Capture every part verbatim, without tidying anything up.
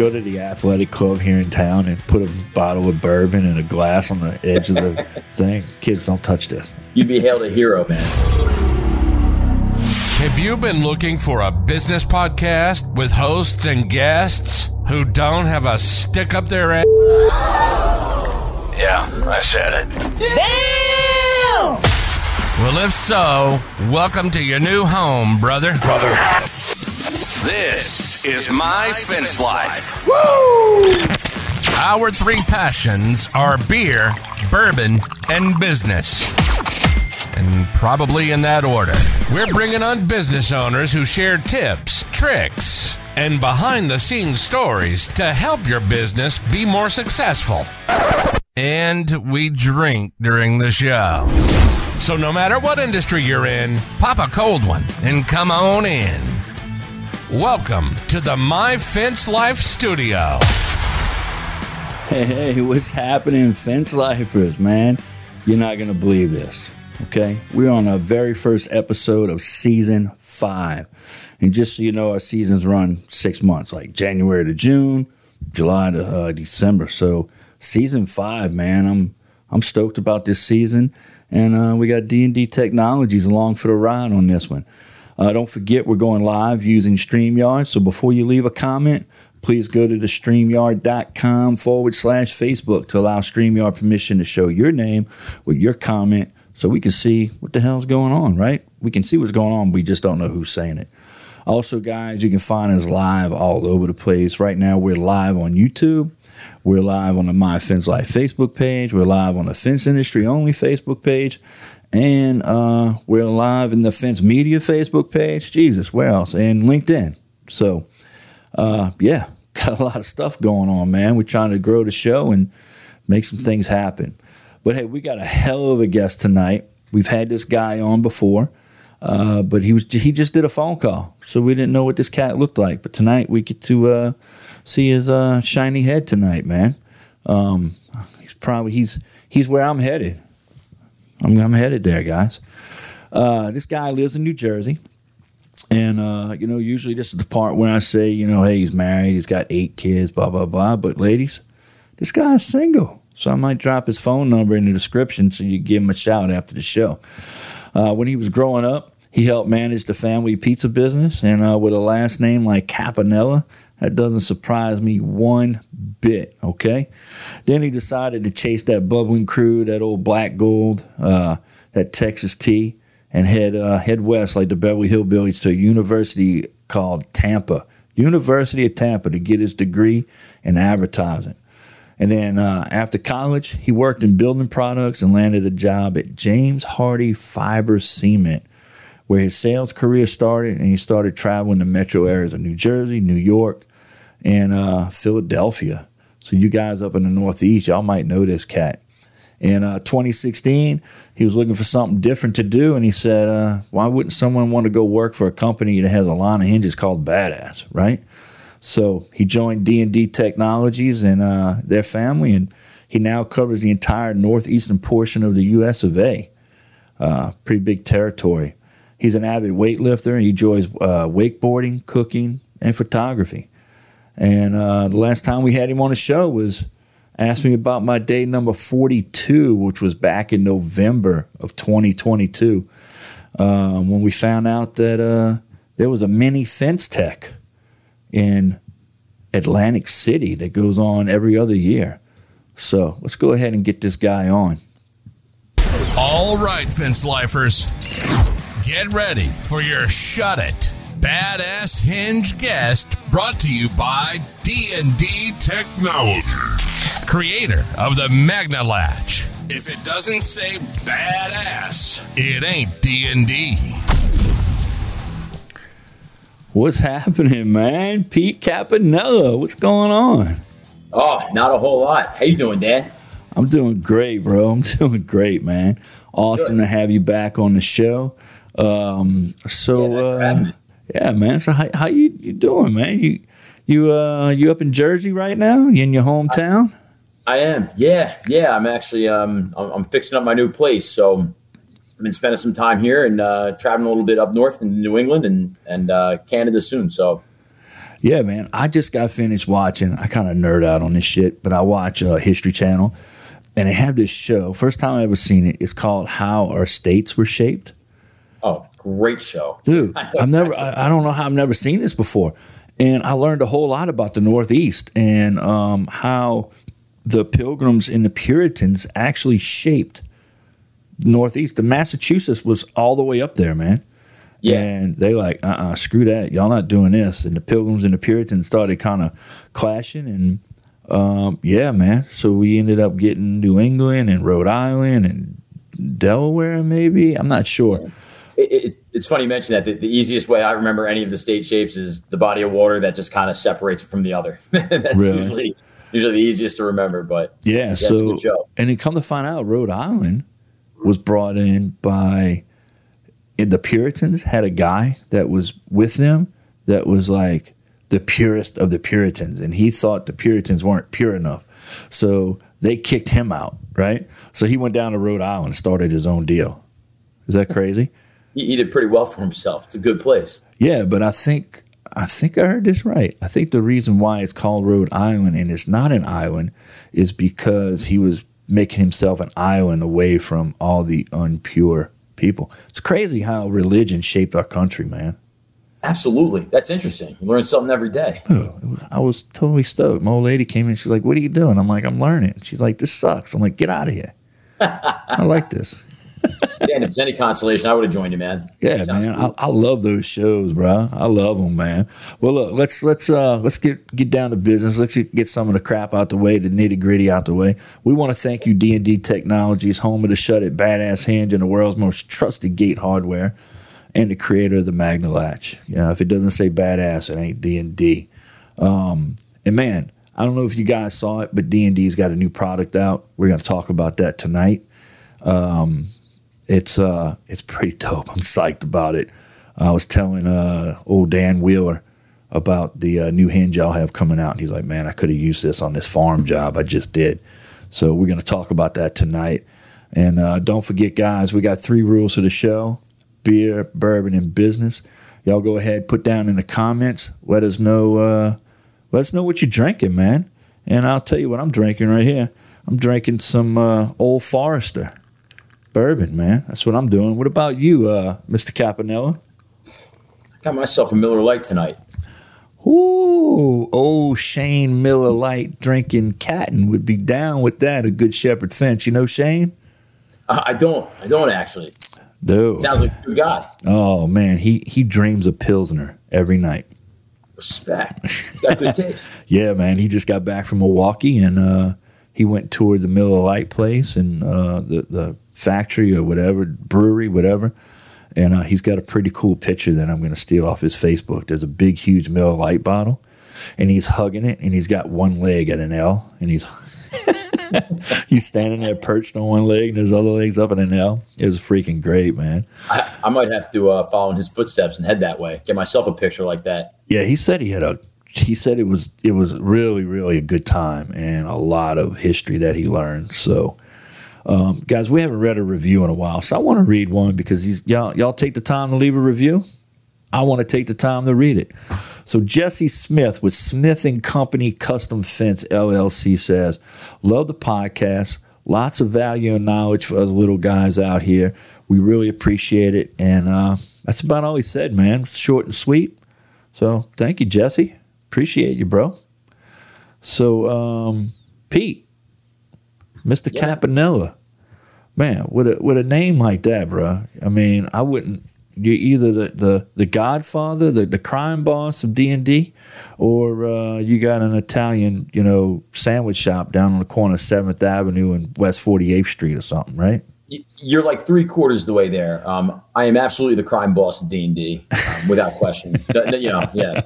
go to the athletic club here in town and put a bottle of bourbon and a glass on the edge of the thing. Kids, don't touch this. You'd be hailed a hero, man. Have you been looking for a business podcast with hosts and guests who don't have a stick up their ass? Yeah, I said it. Damn! Well, if so, welcome to your new home, brother. Brother. This is My Fence Life. Woo! Our three passions are beer, bourbon, and business. And probably in that order. We're bringing on business owners who share tips, tricks, and behind-the-scenes stories to help your business be more successful. And we drink during the show. So no matter what industry you're in, pop a cold one and come on in. Welcome to the My Fence Life Studio. Hey, hey, what's happening, Fence Lifers, man? You're not going to believe this, okay? We're on our very first episode of Season five. And just so you know, our seasons run six months, like January to June, July to uh, December. So Season five, man, I'm I'm stoked about this season. And uh, we got D and D Technologies along for the ride on this one. Uh, don't forget, we're going live using StreamYard. So before you leave a comment, please go to the StreamYard.com forward slash Facebook to allow StreamYard permission to show your name with your comment so we can see what the hell's going on, right? We can see what's going on. We just don't know who's saying it. Also, guys, you can find us live all over the place. Right now, we're live on YouTube. We're live on the My Fence Life Facebook page. We're live on the Fence Industry Only Facebook page. And uh, we're live in the Fence Media Facebook page. Jesus, where else? And LinkedIn. So, uh, yeah, got a lot of stuff going on, man. We're trying to grow the show and make some things happen. But, hey, we got a hell of a guest tonight. We've had this guy on before. Uh, but he was he just did a phone call, so we didn't know what this cat looked like. But tonight we get to uh, see his uh, shiny head tonight, man. Um, he's probably he's he's where I'm headed. I'm, I'm headed there, guys. Uh, this guy lives in New Jersey, and uh, you know, usually this is the part where I say, you know, hey, he's married, he's got eight kids, blah blah blah. But ladies, this guy's single, so I might drop his phone number in the description so you give him a shout after the show. Uh, when he was growing up, he helped manage the family pizza business, and uh, with a last name like Campanella, that doesn't surprise me one bit, okay? Then he decided to chase that bubbling crude, that old black gold, uh, that Texas tea, and head, uh, head west like the Beverly Hillbillies to a university called Tampa, University of Tampa, to get his degree in advertising. And then uh, after college, he worked in building products and landed a job at James Hardie Fiber Cement, where his sales career started, and he started traveling to metro areas of New Jersey, New York, and uh, Philadelphia. So you guys up in the Northeast, y'all might know this cat. In uh, twenty sixteen, he was looking for something different to do, and he said, uh, why wouldn't someone want to go work for a company that has a line of hinges called Badass, right? So he joined D and D Technologies and uh, their family, and he now covers the entire northeastern portion of the U S of A. Uh, pretty big territory. He's an avid weightlifter, and he enjoys uh, wakeboarding, cooking, and photography. And uh, the last time we had him on the show was asked me about my day number forty-two, which was back in November of twenty twenty-two, um, when we found out that uh, there was a mini Fence Tech in Atlantic City that goes on every other year. So let's go ahead and get this guy on. All right, Fence Lifers, get ready for your Shut It Badass Hinge guest, brought to you by D and D Technology, creator of the Magna Latch. If it doesn't say badass, it ain't D and D. What's happening, man? Pete Campanella, what's going on? Oh, not a whole lot. How you doing, Dan? I'm doing great, bro. I'm doing great, man. Awesome Good. to have you back on the show. Um, so, yeah, uh, yeah man. So, how, how you, you doing, man? You you uh, you up in Jersey right now? You in your hometown? I, I am. Yeah, yeah. I'm actually um I'm, I'm fixing up my new place, so. I've been spending some time here and uh, traveling a little bit up north in New England and and uh, Canada soon. So, Yeah, man. I just got finished watching. I kind of nerd out on this shit, but I watch uh, History Channel, and they have this show. First time I ever seen it. It's called How Our States Were Shaped. Oh, great show, dude. I've never. I, I don't know how I've never seen this before, and I learned a whole lot about the Northeast and um, how the Pilgrims and the Puritans actually shaped Northeast. The Massachusetts was all the way up there, man. Yeah. And they like, uh-uh, screw that. Y'all not doing this. And the Pilgrims and the Puritans started kind of clashing. And, um, yeah, man. So we ended up getting New England and Rhode Island and Delaware, maybe. I'm not sure. It, it, it's funny you mention that. The, the easiest way I remember any of the state shapes is the body of water that just kind of separates from the other. That's really? usually usually the easiest to remember. But, yeah, yeah so – and then come to find out, Rhode Island was brought in by – the Puritans had a guy that was with them that was like the purest of the Puritans, and he thought the Puritans weren't pure enough. So they kicked him out, right? So he went down to Rhode Island and started his own deal. Is that crazy? He, he did pretty well for himself. It's a good place. Yeah, but I think I think I heard this right. I think the reason why it's called Rhode Island and it's not an island is because he was making himself an island away from all the impure people. It's crazy how religion shaped our country, man. Absolutely. That's interesting. You learn something every day. Ooh, I was totally stoked. My old lady came in. She's like, what are you doing? I'm like, I'm learning. She's like, this sucks. I'm like, get out of here. I like this. Yeah, and if it's any consolation, I would have joined you, man. Yeah, man. Cool. I, I love those shows, bro. I love them, man. Well, look, let's let's uh, let's get, get down to business. Let's get some of the crap out the way, the nitty-gritty out the way. We want to thank you, D and D Technologies, home of the shut-it badass hinge and the world's most trusted gate hardware, and the creator of the Magna Latch. You know, if it doesn't say badass, it ain't D and D. Um, and, man, I don't know if you guys saw it, but D and D's got a new product out. We're going to talk about that tonight. Um It's uh, it's pretty dope. I'm psyched about it. I was telling uh, old Dan Wheeler about the uh, new hinge y'all have coming out, and he's like, "Man, I could have used this on this farm job I just did." So we're gonna talk about that tonight. And uh, don't forget, guys, we got three rules of the show: beer, bourbon, and business. Y'all go ahead, put down in the comments. Let us know. Uh, let us know what you're drinking, man. And I'll tell you what I'm drinking right here. I'm drinking some uh, Old Forester. Bourbon, man. That's what I'm doing. What about you, uh, Mister Campanella? I got myself a Miller Lite tonight. Ooh, old Shane Miller Lite drinking Catton would be down with that. A Good Shepherd Fence. You know Shane? Uh, I don't. I don't actually. Dude. Sounds like a good guy. Oh, man. He, he dreams of Pilsner every night. Respect. He's got good taste. Yeah, man. He just got back from Milwaukee, and uh, he went toward the Miller Lite place and uh, the the factory or whatever, brewery, whatever, and uh, he's got a pretty cool picture that I'm going to steal off his Facebook. There's a big, huge Miller Lite bottle, and he's hugging it, and he's got one leg at an L, and he's he's standing there perched on one leg, and his other leg's up at an L. It was freaking great, man. I, I might have to uh, follow in his footsteps and head that way, get myself a picture like that. Yeah, he said he had a. He said it was it was really, really a good time and a lot of history that he learned. So. Um, guys, we haven't read a review in a while, so I want to read one because these, y'all, y'all take the time to leave a review. I want to take the time to read it. So Jesse Smith with Smith and Company Custom Fence L L C says, love the podcast. Lots of value and knowledge for us little guys out here. We really appreciate it. And uh, that's about all he said, man. Short and sweet. So thank you, Jesse. Appreciate you, bro. So, um, Pete. Mister Yeah. Campanella, man, with a with a name like that, bro. I mean, I wouldn't. You're either the the, the Godfather, the, the crime boss of D and D, or uh, you got an Italian, you know, sandwich shop down on the corner of Seventh Avenue and West forty-eighth Street or something, right? You're like three quarters the way there. Um, I am absolutely the crime boss of D and D, um, without question. You know, yeah.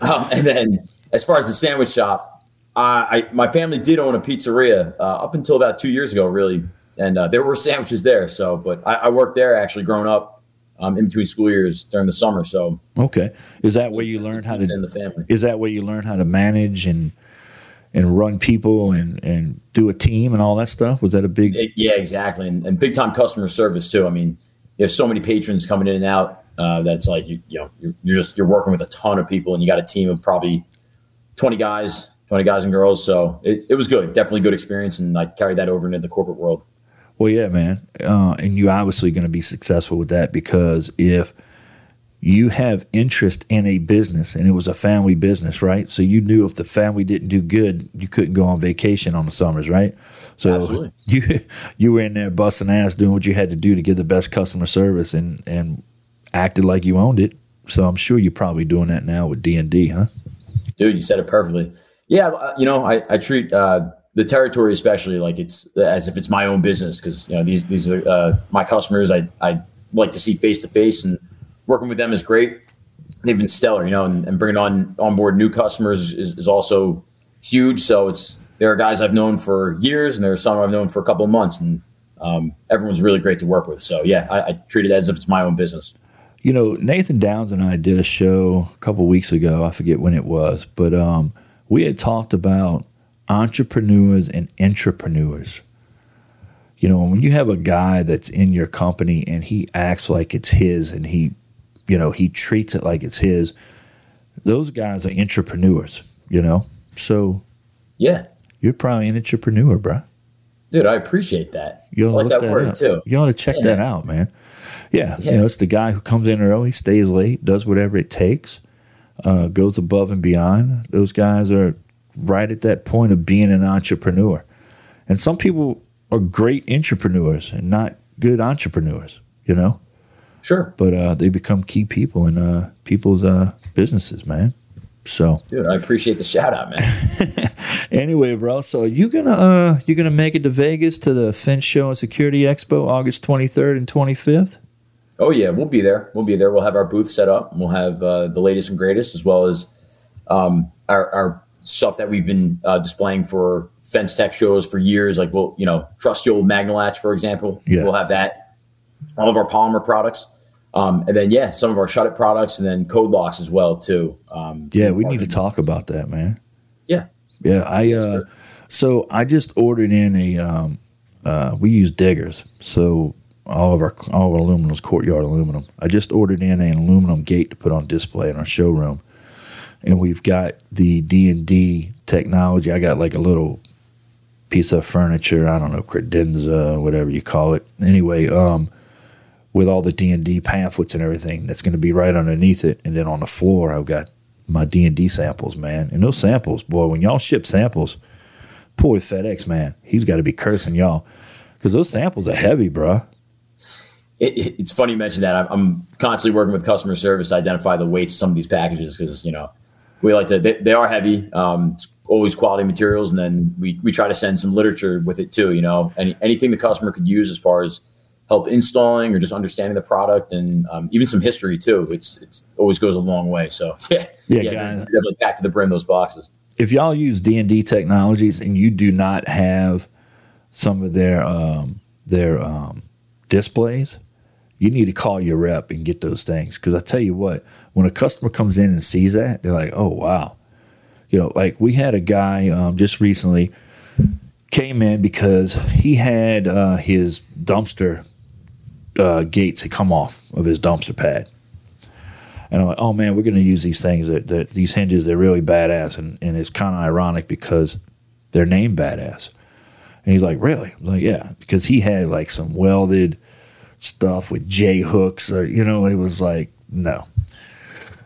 Um, and then as far as the sandwich shop. I, I my family did own a pizzeria uh, up until about two years ago, really, and uh, there were sandwiches there. So, but I, I worked there actually growing up, um, in between school years during the summer. So, okay, is that where you learned how to in the family? Is that where you learned how to manage and and run people and, and do a team and all that stuff? Was that a big? It, yeah, exactly, and, and big time customer service too. I mean, there's so many patrons coming in and out. uh, that's like, you, you know, you're, you're just, you're working with a ton of people, and you got a team of probably twenty guys, twenty guys and girls. So it, it was good. Definitely good experience. And I carried that over into the corporate world. Well, yeah, man. Uh, and you're obviously going to be successful with that, because if you have interest in a business, and it was a family business, right? So you knew if the family didn't do good, you couldn't go on vacation on the summers, right? So Absolutely. you you were in there busting ass doing what you had to do to give the best customer service, and, and acted like you owned it. So I'm sure you're probably doing that now with D and D, huh? Dude, you said it perfectly. Yeah, you know, I, I treat uh, the territory especially like it's as if it's my own business, because, you know, these these are uh, my customers. I, I like to see face-to-face, and working with them is great. They've been stellar, you know, and, and bringing on on board new customers is, is also huge. So it's there are guys I've known for years, and there are some I've known for a couple of months, and um, everyone's really great to work with. So yeah, I, I treat it as if it's my own business. You know, Nathan Downs and I did a show a couple of weeks ago. I forget when it was, but um, we had talked about entrepreneurs and intrapreneurs. You know, when you have a guy that's in your company and he acts like it's his, and he You know, he treats it like it's his. Those guys are intrapreneurs, you know? So, yeah. You're probably an intrapreneur, bro. Dude, I appreciate that. You ought to I like that, that word, out. too. You ought to check yeah. that out, man. Yeah. yeah. You know, it's the guy who comes in early, stays late, does whatever it takes, uh, goes above and beyond. Those guys are right at that point of being an entrepreneur. And some people are great intrapreneurs and not good entrepreneurs, you know? Sure. But uh, they become key people in uh, people's uh, businesses, man. So, dude, I appreciate the shout out, man. Anyway, bro, so you gonna uh, you gonna make it to Vegas to the Fence Show and Security Expo August twenty-third and twenty-fifth? Oh yeah, we'll be there. We'll be there. We'll have our booth set up, and we'll have uh, the latest and greatest, as well as um, our, our stuff that we've been uh, displaying for Fence Tech shows for years. Like, we'll you know, trusty old Magna Latch, for example. Yeah. We'll have that. All of our polymer products. Um, and then, yeah, some of our shut-it products, and then code locks as well, too. Um, yeah, we need to talk about that, man. Yeah. Yeah. I uh, So I just ordered in a um, – uh, we use diggers, so all of our all of our aluminum is courtyard aluminum. I just ordered in an aluminum gate to put on display in our showroom, and we've got the D and D technology. I got like a little piece of furniture, I don't know, credenza, whatever you call it. Anyway, um with all the D and D pamphlets and everything that's going to be right underneath it. And then on the floor, I've got my D and D samples, man. And those samples, boy, when y'all ship samples, poor FedEx, man, he's got to be cursing y'all, because those samples are heavy, bro. It, it, it's funny you mention that. I'm, I'm constantly working with customer service to identify the weights of some of these packages, because, you know, we like to, they, they are heavy. Um, it's always quality materials. And then we, we try to send some literature with it too, you know, any, anything the customer could use as far as help installing or just understanding the product, and um, even some history too. It's it's always goes a long way. So yeah, yeah, yeah definitely back to the brim, those boxes. If y'all use D and D technologies and you do not have some of their um, their um, displays, you need to call your rep and get those things. Because I tell you what, when a customer comes in and sees that, they're like, oh wow, you know. Like we had a guy um, just recently came in because he had uh, his dumpster. Uh, gates had come off of his dumpster pad, and I'm like, oh man, we're going to use these things that, that these hinges, they're really badass, and, and it's kind of ironic because they're named Badass. And he's like, really? I'm like, yeah, because he had like some welded stuff with J hooks, or you know, and it was like, no.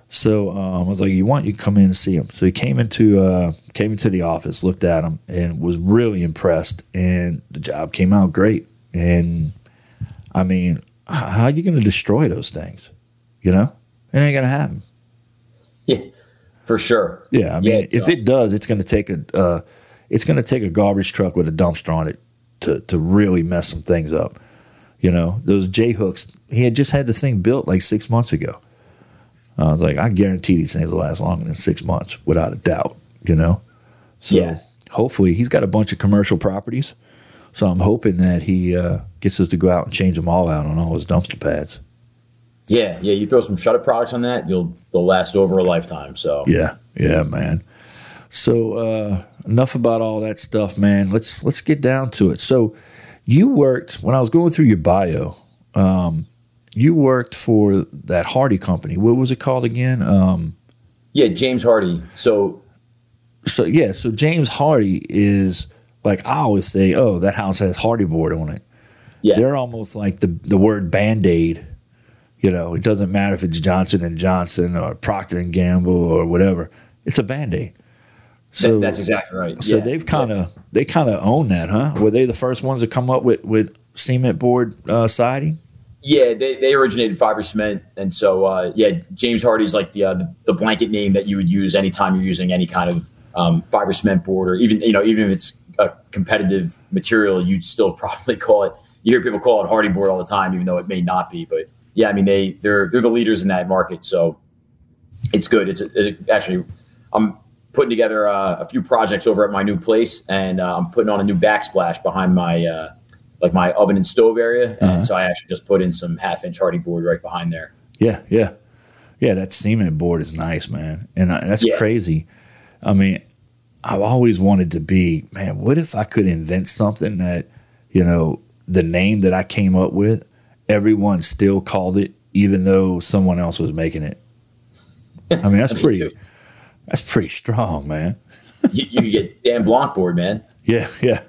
So um, I was like, you want you come in and see him. So he came into uh, came into the office, looked at him, and was really impressed, and the job came out great. And I mean, how are you going to destroy those things? You know, it ain't going to happen. Yeah, for sure. Yeah, I mean, yeah, if so. It does, it's going to take a uh, it's going to take a garbage truck with a dumpster on it to to really mess some things up. You know, those J hooks. He had just had the thing built like six months ago. I was like, I guarantee these things will last longer than six months, without a doubt. You know, so yeah. Hopefully he's got a bunch of commercial properties. So I'm hoping that he uh, gets us to go out and change them all out on all his dumpster pads. Yeah, yeah. You throw some shut-up products on that, you'll they'll last over a lifetime. So yeah, yeah, man. So uh, enough about all that stuff, man. Let's let's get down to it. So you worked when I was going through your bio. Um, you worked for that Hardie company. What was it called again? Um, yeah, James Hardie. So, so yeah, so James Hardie is like, I always say, oh, that house has Hardie board on it. Yeah, they're almost like the the word Band-Aid. You know, it doesn't matter if it's Johnson and Johnson or Procter and Gamble or whatever. It's a Band-Aid. So that's exactly right. So yeah. they've kind of yeah. they kind of own that, huh? Were they the first ones to come up with with cement board uh, siding? Yeah, they, they originated fiber cement, and so uh, yeah, James Hardie's like the, uh, the the blanket name that you would use anytime you're using any kind of um, fiber cement board, or even you know even if it's a competitive material, you'd still probably call it. You hear people call it Hardie board all the time, even though it may not be. But yeah, I mean they they're they're the leaders in that market, so it's good. It's it, actually I'm putting together uh, a few projects over at my new place, and uh, I'm putting on a new backsplash behind my uh, like my oven and stove area. Uh-huh. And so I actually just put in some half inch Hardie board right behind there. Yeah. Yeah. Yeah. That cement board is nice, man. And I, that's yeah. crazy. I mean, I've always wanted to be, man, what if I could invent something that, you know, the name that I came up with, everyone still called it, even though someone else was making it. I mean, that's Me pretty, too. That's pretty strong, man. you, you get damn block board, man. Yeah, yeah,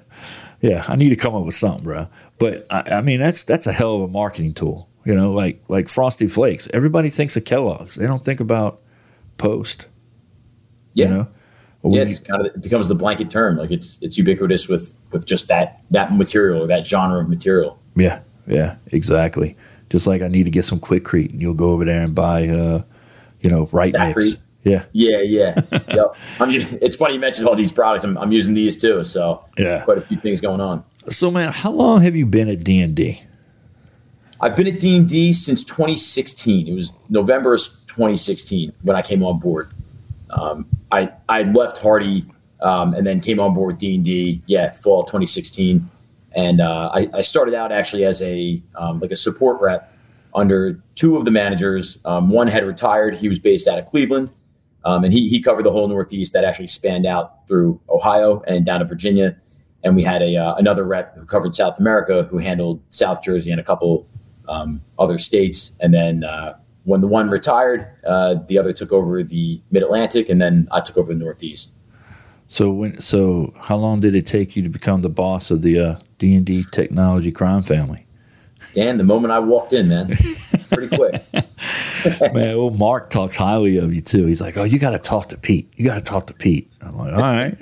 yeah. I need to come up with something, bro. But I, I mean, that's that's a hell of a marketing tool, you know. Like like Frosty Flakes. Everybody thinks of Kellogg's. They don't think about Post. Yeah, you know? yeah. It's kind of, it becomes the blanket term. Like it's it's ubiquitous with with just that that material, that genre of material. Yeah, yeah, exactly. Just like I need to get some Quikrete, and you'll go over there and buy, uh, you know, right mix. Yeah. Yeah. Yeah. Yep. I'm, it's funny you mentioned all these products. I'm, I'm using these too. So yeah, quite a few things going on. So man, how long have you been at D and D? I've been at D and D since twenty sixteen. It was November of twenty sixteen when I came on board. Um, I, I left Hardie um, and then came on board with D and D. Yeah. Fall twenty sixteen. And uh, I, I started out actually as a, um, like a support rep under two of the managers. Um, one had retired. He was based out of Cleveland. Um, and he he covered the whole Northeast. That actually spanned out through Ohio and down to Virginia. And we had a uh, another rep who covered South America, who handled South Jersey and a couple um, other states. And then uh, when the one retired, uh, the other took over the Mid-Atlantic, and then I took over the Northeast. So when so how long did it take you to become the boss of the uh, D and D Technology crime family? And the moment I walked in, man, pretty quick. Man, well, Mark talks highly of you too. He's like, "Oh, you got to talk to Pete. You got to talk to Pete." I'm like, "All right."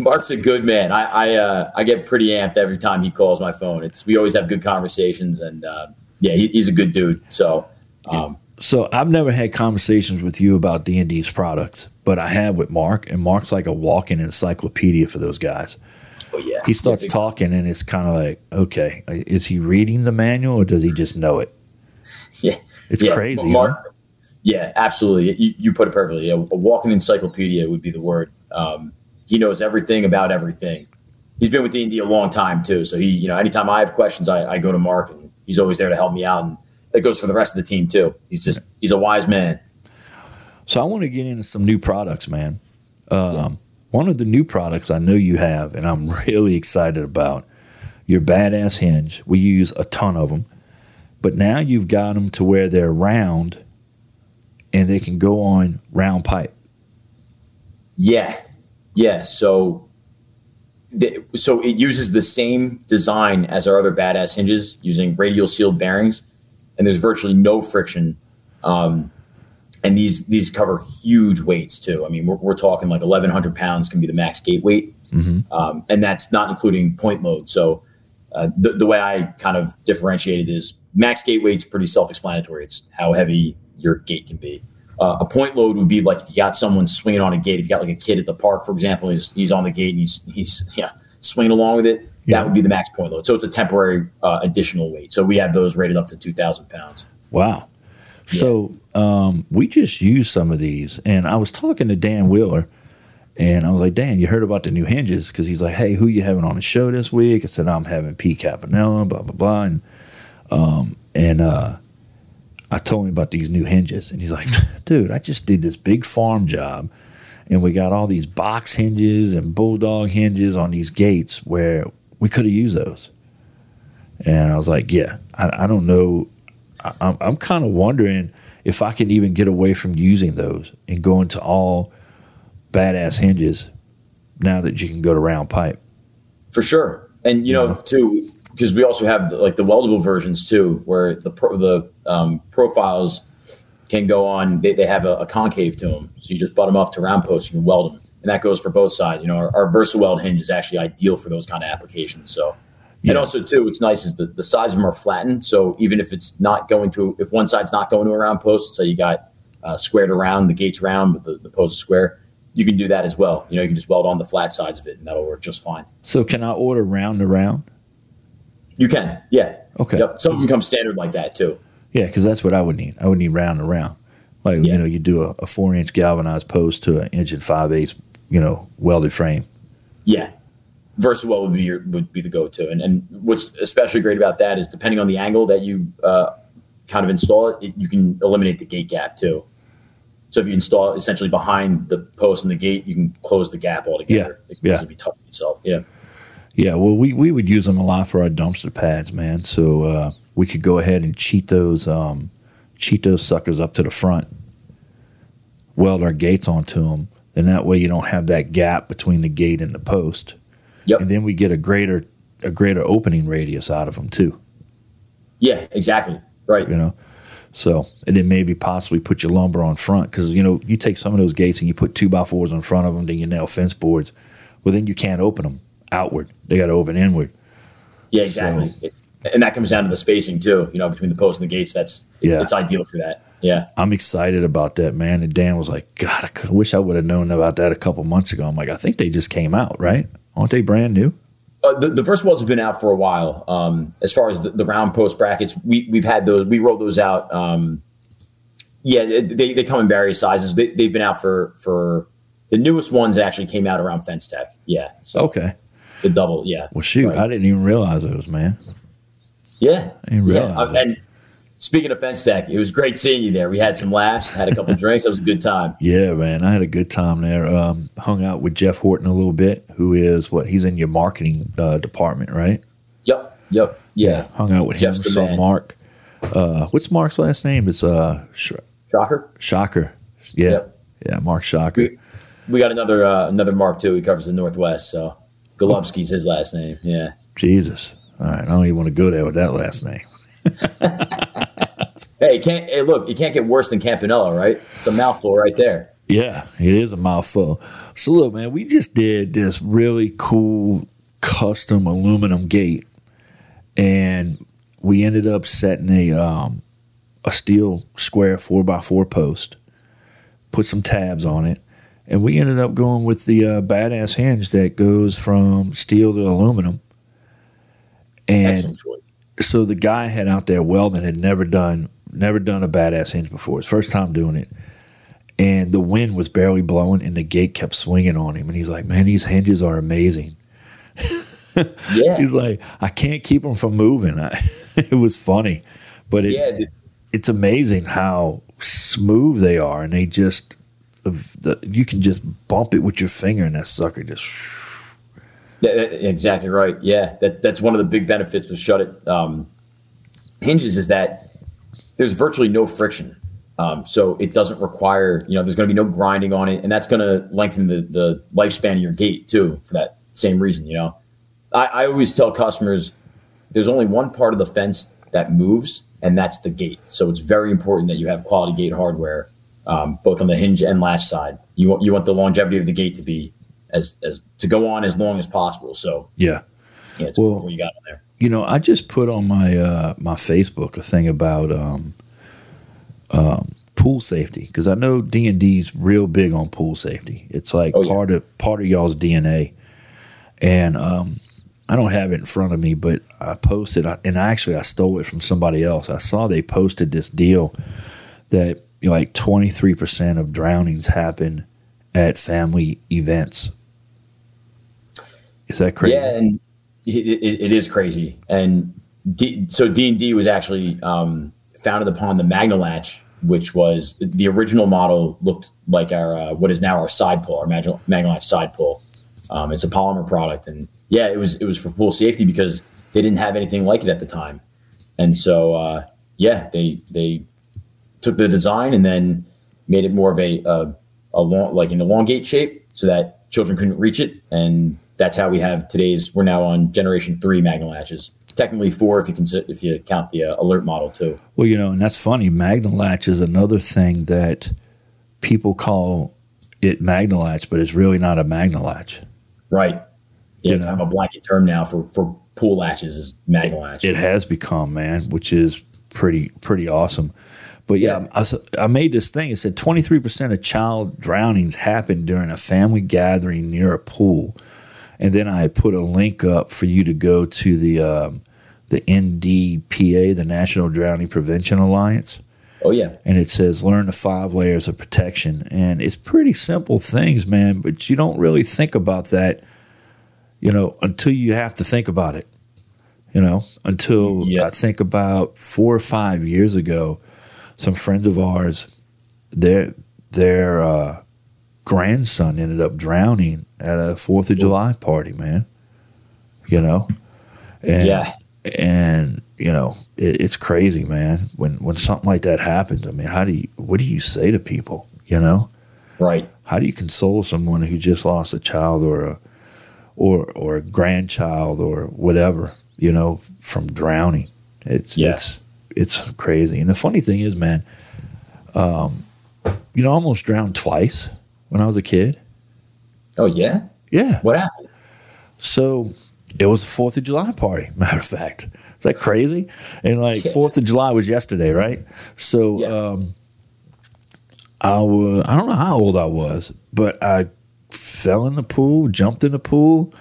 Mark's a good man. I I, uh, I get pretty amped every time he calls my phone. It's we always have good conversations, and uh, yeah, he, he's a good dude. So, um, so I've never had conversations with you about D and D's products, but I have with Mark, and Mark's like a walking encyclopedia for those guys. Oh, yeah. He starts yeah, talking, and it's kind of like, okay, is he reading the manual or does he just know it? Yeah, it's yeah. crazy. Mark, huh? Yeah, absolutely. You, you put it perfectly. A, a walking encyclopedia would be the word. Um, he knows everything about everything. He's been with D and D a long time too, so he, you know, anytime I have questions, I, I go to Mark, and he's always there to help me out. And that goes for the rest of the team too. He's just he's a wise man. So I want to get into some new products, man. Um, yeah. One of the new products I know you have, and I'm really excited about, your Badass hinge. We use a ton of them, but now you've got them to where they're round and they can go on round pipe. Yeah. Yeah. So, they, so it uses the same design as our other Badass hinges, using radial sealed bearings, and there's virtually no friction. Um, And these these cover huge weights too. I mean, we're, we're talking like eleven hundred pounds can be the max gate weight, mm-hmm. um, and that's not including point load. So uh, the, the way I kind of differentiate it is max gate weight's pretty self-explanatory. It's how heavy your gate can be. Uh, a point load would be like if you got someone swinging on a gate. If you got like a kid at the park, for example, he's he's on the gate and he's he's yeah swinging along with it. Yeah. That would be the max point load. So it's a temporary uh, additional weight. So we have those rated up to two thousand pounds. Wow. So um, we just used some of these, and I was talking to Dan Wheeler, and I was like, Dan, you heard about the new hinges? Because he's like, hey, who you having on the show this week? I said, I'm having Pete Campanella, blah, blah, blah. And, um, and uh, I told him about these new hinges, and he's like, dude, I just did this big farm job, and we got all these box hinges and bulldog hinges on these gates where we could have used those. And I was like, yeah, I, I don't know. I'm, I'm kind of wondering if I can even get away from using those and go into all badass hinges now that you can go to round pipe. For sure. And, you know, yeah. too, because we also have like the weldable versions too, where the pro, the um, profiles can go on. They, they have a, a concave to them. So you just butt them up to round posts, you can weld them. And that goes for both sides. You know, our, our VersaWeld hinge is actually ideal for those kind of applications. So, yeah. And also too, what's nice is that the sides of them are flattened. So even if it's not going to, if one side's not going to a round post, so you got uh, squared around, the gate's round, but the, the post is square, you can do that as well. You know, you can just weld on the flat sides of it and that'll work just fine. So can I order round to round? You can. Yeah. Okay. Yep. Some of them come standard like that too. Yeah. Cause that's what I would need. I would need round to round. Like, yeah. you know, you do a, a four inch galvanized post to an inch and five eighths, you know, welded frame. Yeah. VersaWeld would be your, would be the go-to. And, and what's especially great about that is depending on the angle that you uh, kind of install it, it, you can eliminate the gate gap too. So if you install it essentially behind the post and the gate, you can close the gap altogether. Yeah. It can yeah. be tough itself. Yeah. Yeah. Well, we, we would use them a lot for our dumpster pads, man. So uh, we could go ahead and cheat those, um, cheat those suckers up to the front, weld our gates onto them. And that way you don't have that gap between the gate and the post. Yep. And then we get a greater a greater opening radius out of them too. Yeah, exactly. Right. You know, so and then maybe possibly put your lumber on front because, you know, you take some of those gates and you put two by fours in front of them, then you nail fence boards. Well, then you can't open them outward. They got to open inward. Yeah, exactly. So, it, and that comes down to the spacing too, you know, between the posts and the gates. That's yeah. it's ideal for that. Yeah. I'm excited about that, man. And Dan was like, God, I wish I would have known about that a couple months ago. I'm like, I think they just came out, right? Aren't they brand new? Uh, the the VersaWelds have been out for a while. Um, as far as the, the round post brackets, we, we've had those. We rolled those out. Um, yeah, they, they come in various sizes. They, they've been out for, for the newest ones actually came out around Fence Tech. Yeah. So okay. The double, yeah. Well, shoot, right. I didn't even realize those, man. Yeah. I didn't realize yeah. I, and speaking of Fence Tech, it was great seeing you there. We had some laughs, had a couple drinks. It was a good time. Yeah, man. I had a good time there. Um, hung out with Jeff Horton a little bit, who is what? He's in your marketing uh, department, right? Yep. Yep. Yeah. yeah hung out with Jeff's him. So Mark. Uh, what's Mark's last name? It's uh, Sh- Shocker. Shocker. Yeah. Yep. Yeah. Mark Shocker. We, we got another uh, another Mark, too. He covers the Northwest. So Golubsky's his last name. Yeah. Jesus. All right. I don't even want to go there with that last name. Hey, can't hey, look, you can't get worse than Campanella, right? It's a mouthful right there. Yeah, it is a mouthful. So look, man, we just did this really cool custom aluminum gate, and we ended up setting a um, a steel square four by four post, put some tabs on it, and we ended up going with the uh, badass hinge that goes from steel to aluminum. And excellent choice. So the guy had out there welding had never done never done a badass hinge before. It's first time doing it. And the wind was barely blowing and the gate kept swinging on him. And he's like, man, these hinges are amazing. Yeah. He's like, I can't keep them from moving. I, it was funny. But it's, yeah, it's amazing how smooth they are. And they just, the, you can just bump it with your finger and that sucker just... Exactly right. Yeah, that that's one of the big benefits with shut it um, hinges is that there's virtually no friction, um, so it doesn't require you know there's going to be no grinding on it, and that's going to lengthen the the lifespan of your gate too for that same reason. You know, I, I always tell customers there's only one part of the fence that moves, and that's the gate. So it's very important that you have quality gate hardware, um, both on the hinge and latch side. You want you want the longevity of the gate to be. As, as to go on as long as possible. So yeah, yeah. It's well, what you got on there. You know, I just put on my uh, my Facebook a thing about um, um, pool safety because I know D and D's real big on pool safety. It's like oh, yeah. part of part of y'all's D N A. And um, I don't have it in front of me, but I posted, and actually I stole it from somebody else. I saw they posted this deal that you know, like twenty-three percent of drownings happen at family events. Is that crazy? Yeah, and it, it, it is crazy. And D, so D and D was actually um, founded upon the Magna Latch, which was the original model looked like our uh, what is now our side pole, our Magna, Magna Latch side pole. Um, it's a polymer product, and yeah, it was it was for pool safety because they didn't have anything like it at the time. And so uh, yeah, they they took the design and then made it more of a uh, a long, like an elongate shape so that children couldn't reach it. And that's how we have today's. We're now on generation three Magna Latches. Technically four if you can if you count the uh, alert model too. Well, you know, and that's funny. Magna Latch is another thing that people call it Magna Latch, but it's really not a Magna Latch. Right. Yeah, it's kind of a blanket term now for, for pool latches is Magna Latch. It has become, man, which is pretty pretty awesome. But yeah, yeah. I, I made this thing. It said twenty-three percent of child drownings happen during a family gathering near a pool. And then I put a link up for you to go to the um, the N D P A, the National Drowning Prevention Alliance. Oh, yeah. And it says, learn the five layers of protection. And it's pretty simple things, man, but you don't really think about that, you know, until you have to think about it, you know, until yeah. I think about four or five years ago, some friends of ours, their, their uh, grandson ended up drowning at a Fourth of July party, man, you know, and, yeah. and, you know, it, it's crazy, man. When, when something like that happens, I mean, how do you, what do you say to people, you know? Right. How do you console someone who just lost a child or a, or, or a grandchild or whatever, you know, from drowning? It's, yeah. it's, it's crazy. And the funny thing is, man, um, you know, I almost drowned twice when I was a kid. Oh, yeah? Yeah. What happened? So it was the Fourth of July party, matter of fact. Is that crazy? And, like, yeah. Fourth of July was yesterday, right? So yeah. um, I, was, I don't know how old I was, but I fell in the pool, jumped in the pool,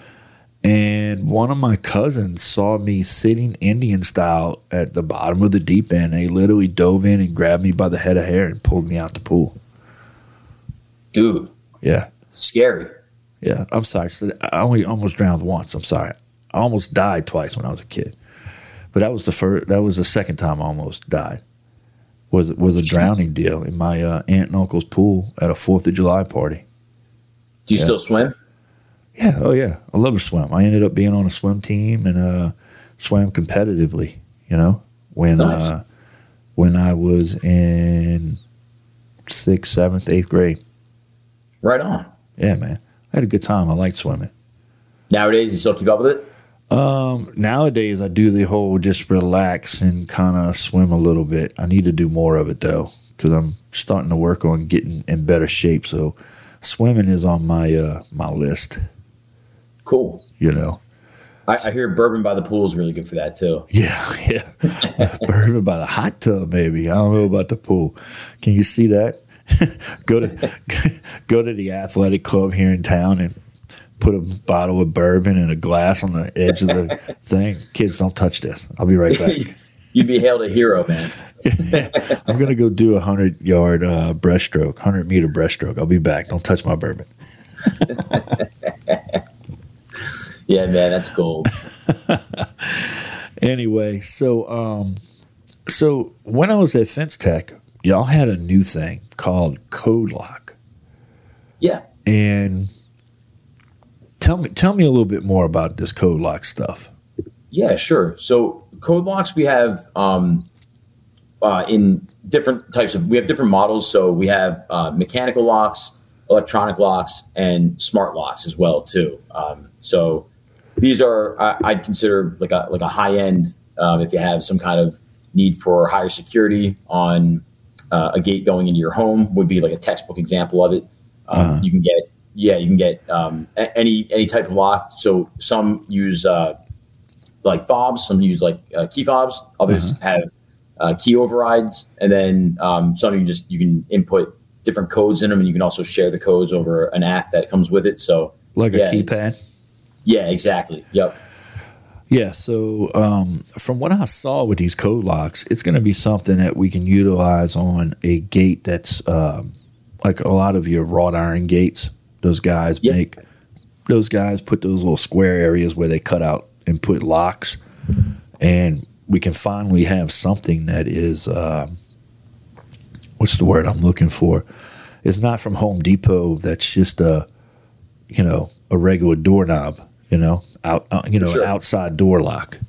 and one of my cousins saw me sitting Indian style at the bottom of the deep end, and he literally dove in and grabbed me by the head of hair and pulled me out the pool. Dude. Yeah. Scary. Yeah, I'm sorry. I only almost drowned once. I'm sorry. I almost died twice when I was a kid, but that was the first. That was the second time I almost died. Was was a drowning deal in my uh, aunt and uncle's pool at a Fourth of July party. Do you yeah. still swim? Yeah. Oh yeah. I love to swim. I ended up being on a swim team and uh, swam competitively. You know, when nice. uh, when I was in sixth, seventh, eighth grade. Right on. Yeah, man. I had a good time. I liked swimming. Nowadays, you still keep up with it? Um, nowadays, I do the whole just relax and kind of swim a little bit. I need to do more of it, though, because I'm starting to work on getting in better shape. So swimming is on my uh, my list. Cool. You know. I, I hear bourbon by the pool is really good for that, too. Yeah, yeah. Bourbon by the hot tub, maybe. I don't know about the pool. Can you see that? go to go to the athletic club here in town and put a bottle of bourbon and a glass on the edge of the thing. Kids, don't touch this. I'll be right back. You'd be hailed a hero, man. I'm going to go do a hundred-yard uh, breaststroke, hundred-meter breaststroke. I'll be back. Don't touch my bourbon. Yeah, man, that's gold. Anyway, so um, so when I was at Fence Tech, y'all had a new thing called Code Lock. Yeah. And tell me tell me a little bit more about this Code Lock stuff. Yeah, sure. So Code Locks we have um, uh, in different types of – we have different models. So we have uh, mechanical locks, electronic locks, and smart locks as well too. Um, so these are I, I'd consider like a, like a high-end um, if you have some kind of need for higher security on – Uh, a gate going into your home would be like a textbook example of it. Um, uh-huh. You can get, yeah, you can get um, a- any any type of lock. So some use uh, like fobs, some use like uh, key fobs. Others uh-huh. have uh, key overrides, and then um, some you just you can input different codes in them, and you can also share the codes over an app that comes with it. So like yeah, a keypad. Yeah, exactly. Yep. Yeah, so um, from what I saw with these code locks, it's going to be something that we can utilize on a gate that's um, like a lot of your wrought iron gates. Those guys yep. make those guys put those little square areas where they cut out and put locks, and we can finally have something that is uh, what's the word I'm looking for? It's not from Home Depot. That's just a you know a regular doorknob. You know, out, uh, you know, sure. an outside door lock.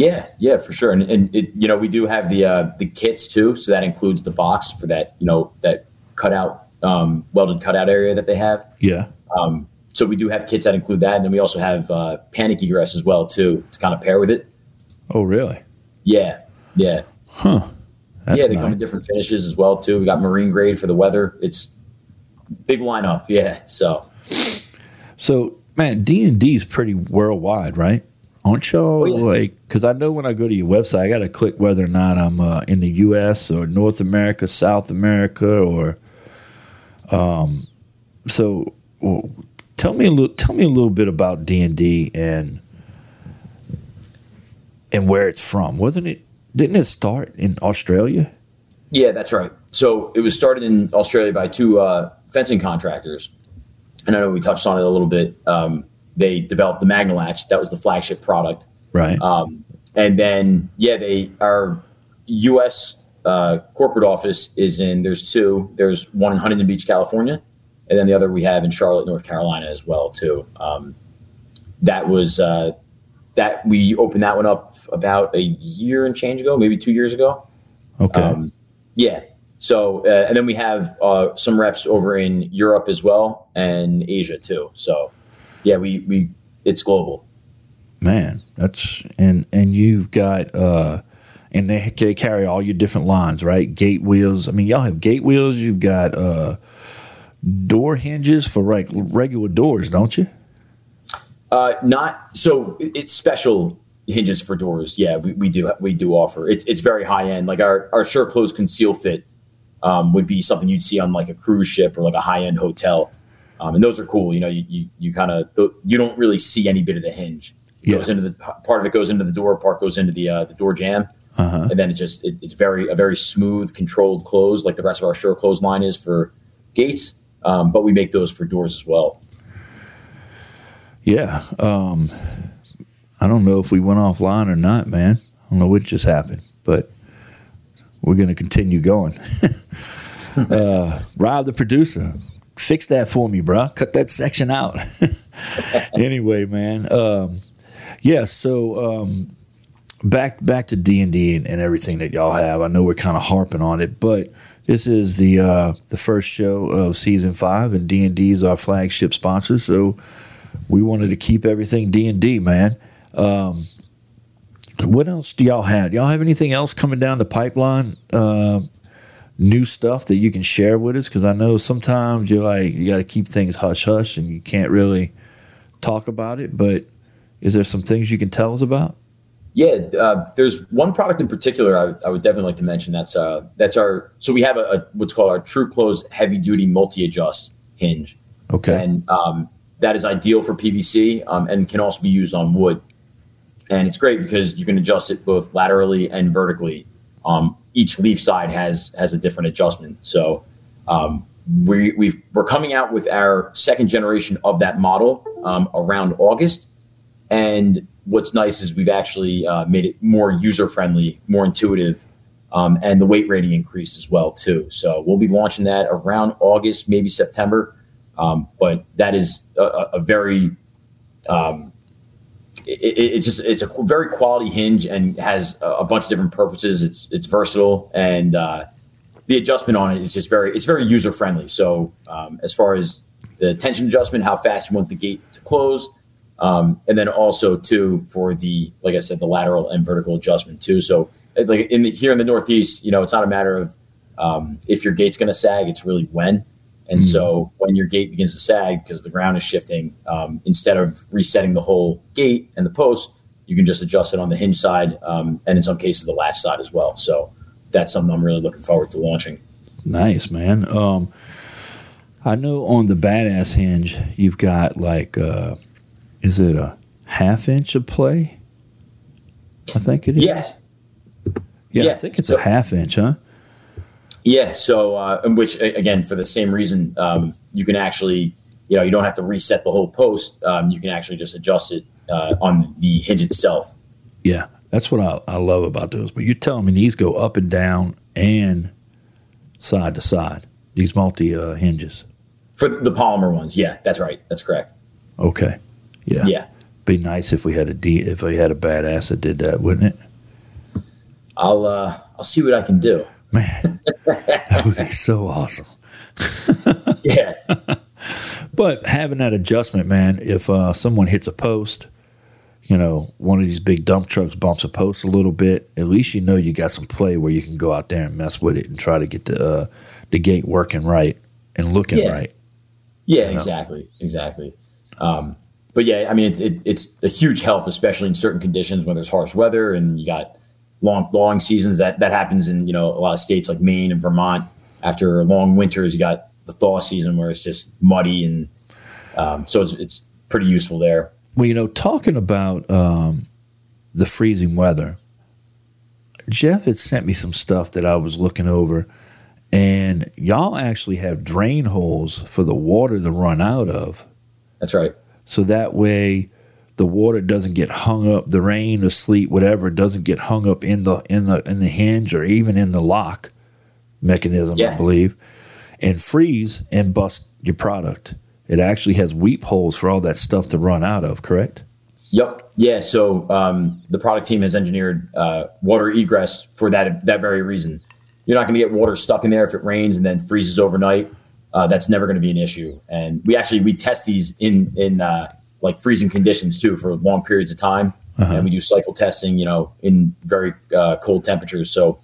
Yeah, yeah, for sure. And, and it, you know, we do have the uh, the kits too. So that includes the box for that, you know, that cutout, um, welded cutout area that they have. Yeah. Um, so we do have kits that include that. And then we also have uh, panic egress as well too, to kind of pair with it. Oh, really? Yeah, yeah. Huh. That's yeah, they nice. Come in different finishes as well too. We got marine grade for the weather. It's big lineup. Yeah, so. So, man, D and D is pretty worldwide, right? Aren't y'all oh, yeah. like, because I know when I go to your website, I got to click whether or not I'm uh, in the U S or North America, South America, or um. So, well, tell me a little. Tell me a little bit about D and D and and where it's from. Wasn't it? Didn't it start in Australia? Yeah, that's right. So it was started in Australia by two uh, fencing contractors, and I know we touched on it a little bit. Um, They developed the Magna Latch. That was the flagship product. Right. Um, and then, yeah, they our U S uh, corporate office is in, there's two. There's one in Huntington Beach, California, and then the other we have in Charlotte, North Carolina as well, too. Um, that was, uh, that we opened that one up about a year and change ago, maybe two years ago. Okay. Um, yeah. So, uh, and then we have uh, some reps over in Europe as well and Asia, too. So, yeah, we, we it's global, man. That's and and you've got uh, and they, they carry all your different lines, right? Gate wheels. I mean, y'all have gate wheels. You've got uh, door hinges for like regular doors, don't you? Uh, not so. It's special hinges for doors. Yeah, we, we do we do offer. It's it's very high end. Like our our SureClose conceal fit um, would be something you'd see on like a cruise ship or like a high end hotel. Um, and those are cool. You know, you, you, you kind of, th- you don't really see any bit of the hinge. It yeah. goes into the part of it goes into the door, part goes into the, uh, the door jamb. Uh-huh. And then it just, it, it's very, a very smooth controlled close like the rest of our SureClose line is for gates. Um, but we make those for doors as well. Yeah. Um, I don't know if we went offline or not, man. I don't know what just happened, but we're going to continue going. uh, Rob, the producer. Fix that for me, bro. Cut that section out. Anyway, man. Um, yeah, so um, back back to D and D and, and everything that y'all have. I know we're kind of harping on it, but this is the uh, the first show of season five, and D and D is our flagship sponsor, so we wanted to keep everything D and D, man. Um, what else do y'all have? Y'all have anything else coming down the pipeline? Uh, new stuff that you can share with us? Because I know sometimes you're like, you got to keep things hush hush and you can't really talk about it, but is there some things you can tell us about? Yeah, uh, there's one product in particular I, I would definitely like to mention. That's uh, that's our, so we have a, a what's called our TrueClose heavy duty multi-adjust hinge. Okay. And um, that is ideal for P V C um, and can also be used on wood. And it's great because you can adjust it both laterally and vertically. Um, each leaf side has has a different adjustment. So um, we, we've, we're coming out with our second generation of that model um, around August. And what's nice is we've actually uh, made it more user-friendly, more intuitive, um, and the weight rating increased as well too. So we'll be launching that around August, maybe September. Um, but that is a, a very um, It, it, it's just it's a very quality hinge and has a, a bunch of different purposes. It's it's versatile and uh, the adjustment on it is just very it's very user friendly. So um, as far as the tension adjustment, how fast you want the gate to close, um, and then also too for the like I said the lateral and vertical adjustment too. So like in the, here in the Northeast, you know, it's not a matter of um, if your gate's going to sag; it's really when. And mm. so when your gate begins to sag because the ground is shifting, um, instead of resetting the whole gate and the post, you can just adjust it on the hinge side um, and in some cases the latch side as well. So that's something I'm really looking forward to launching. Nice, man. Um, I know on the Badass hinge, you've got like, uh, is it a half inch of play? I think it is. Yeah, yeah, yeah. I think it's so- a half inch, huh? Yeah. So, uh, which again, for the same reason, um, you can actually, you know, you don't have to reset the whole post. Um, you can actually just adjust it uh, on the hinge itself. Yeah, that's what I, I love about those. But you're telling me these go up and down and side to side. These multi uh, hinges for the polymer ones. Yeah, that's right. That's correct. Okay. Yeah. Yeah. be nice if we had a D, if we had a badass that did that, wouldn't it? I'll uh, I'll see what I can do. Man, that would be so awesome. Yeah. But having that adjustment, man, if uh, someone hits a post, you know, one of these big dump trucks bumps a post a little bit, at least you know you got some play where you can go out there and mess with it and try to get the uh, the gate working right and looking yeah. right. Yeah, you know? exactly, exactly. Um, but, yeah, I mean, it, it, it's a huge help, especially in certain conditions when there's harsh weather and you got long, long seasons. That, that happens in, you know, a lot of states like Maine and Vermont. After long winters, you got the thaw season where it's just muddy, and um, so it's, it's pretty useful there. Well, you know, talking about um, the freezing weather, Jeff had sent me some stuff that I was looking over, and y'all actually have drain holes for the water to run out of. That's right. So that way the water doesn't get hung up, the rain or sleet, whatever, doesn't get hung up in the in the in the hinge or even in the lock mechanism, yeah. I believe, and freeze and bust your product. It actually has weep holes for all that stuff to run out of, correct? Yep. Yeah. So um, the product team has engineered uh, water egress for that that very reason. You're not going to get water stuck in there if it rains and then freezes overnight. Uh, that's never going to be an issue. And we actually we test these in in uh, like freezing conditions too for long periods of time, uh-huh. and we do cycle testing, you know, in very uh, cold temperatures. So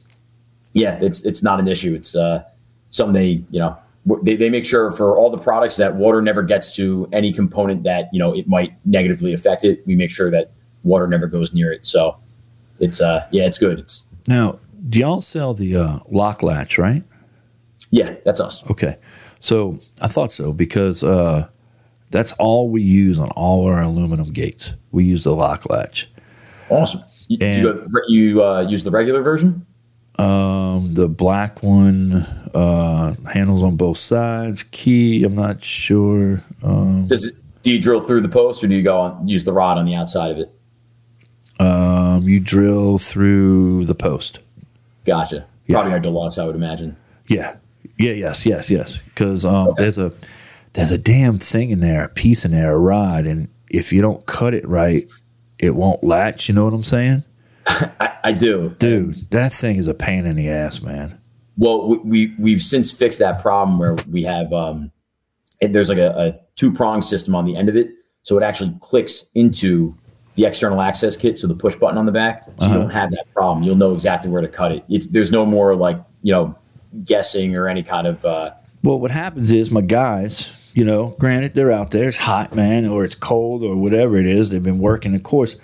yeah, it's it's not an issue. It's uh, something they, you know, they, they make sure for all the products that water never gets to any component that, you know, it might negatively affect it. We make sure that water never goes near it. So it's, uh, yeah, it's good. It's, now, do y'all sell the uh, lock latch, right? Yeah, that's us. Okay. So I thought so because uh, that's all we use on all our aluminum gates. We use the lock latch. Awesome. You, and, you, you uh, use the regular version? Um, the black one, uh, handles on both sides, key. I'm not sure. Um, Does it, do you drill through the post or do you go on, use the rod on the outside of it? Um, you drill through the post. Gotcha. Yeah. Probably hard to launch, I would imagine. Yeah. Yeah. Yes. Yes. Yes. Cause, um, okay. there's a, there's a damn thing in there, a piece in there, a rod. And if you don't cut it right, it won't latch. You know what I'm saying? I, I do. Dude, that thing is a pain in the ass, man. Well, we, we, we've since fixed that problem where we have um, – there's like a, a two-prong system on the end of it. So it actually clicks into the external access kit, so the push button on the back. So uh-huh. you don't have that problem. You'll know exactly where to cut it. It's, there's no more like, you know, guessing or any kind of uh, – Well, what happens is my guys, you know, granted they're out there. It's hot, man, or it's cold or whatever it is. They've been working. Of course,